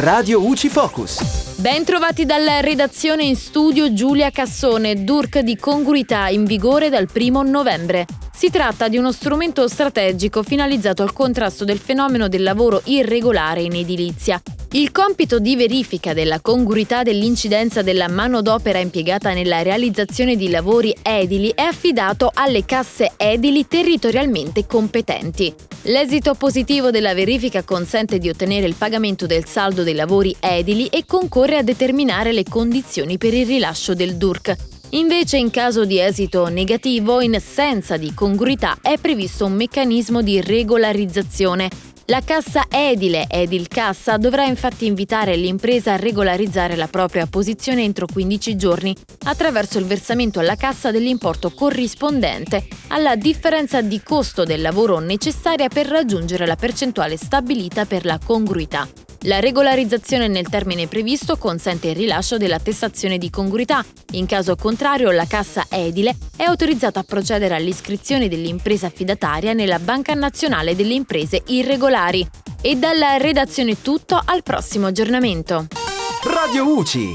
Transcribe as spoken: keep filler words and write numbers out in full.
Radio U C I Focus. Ben trovati dalla redazione in studio Giulia Cassone, D U R C di congruità in vigore dal primo novembre. Si tratta di uno strumento strategico finalizzato al contrasto del fenomeno del lavoro irregolare in edilizia. Il compito di verifica della congruità dell'incidenza della manodopera impiegata nella realizzazione di lavori edili è affidato alle casse edili territorialmente competenti. L'esito positivo della verifica consente di ottenere il pagamento del saldo dei lavori edili e concorre a determinare le condizioni per il rilascio del D U R C. Invece, in caso di esito negativo, in assenza di congruità, è previsto un meccanismo di regolarizzazione. La cassa edile, edilcassa, dovrà infatti invitare l'impresa a regolarizzare la propria posizione entro quindici giorni, attraverso il versamento alla cassa dell'importo corrispondente alla differenza di costo del lavoro necessaria per raggiungere la percentuale stabilita per la congruità. La regolarizzazione nel termine previsto consente il rilascio dell'attestazione di congruità. In caso contrario, la cassa edile è autorizzata a procedere all'iscrizione dell'impresa affidataria nella Banca Nazionale delle Imprese Irregolari. E dalla redazione tutto, al prossimo aggiornamento. Radio U C I.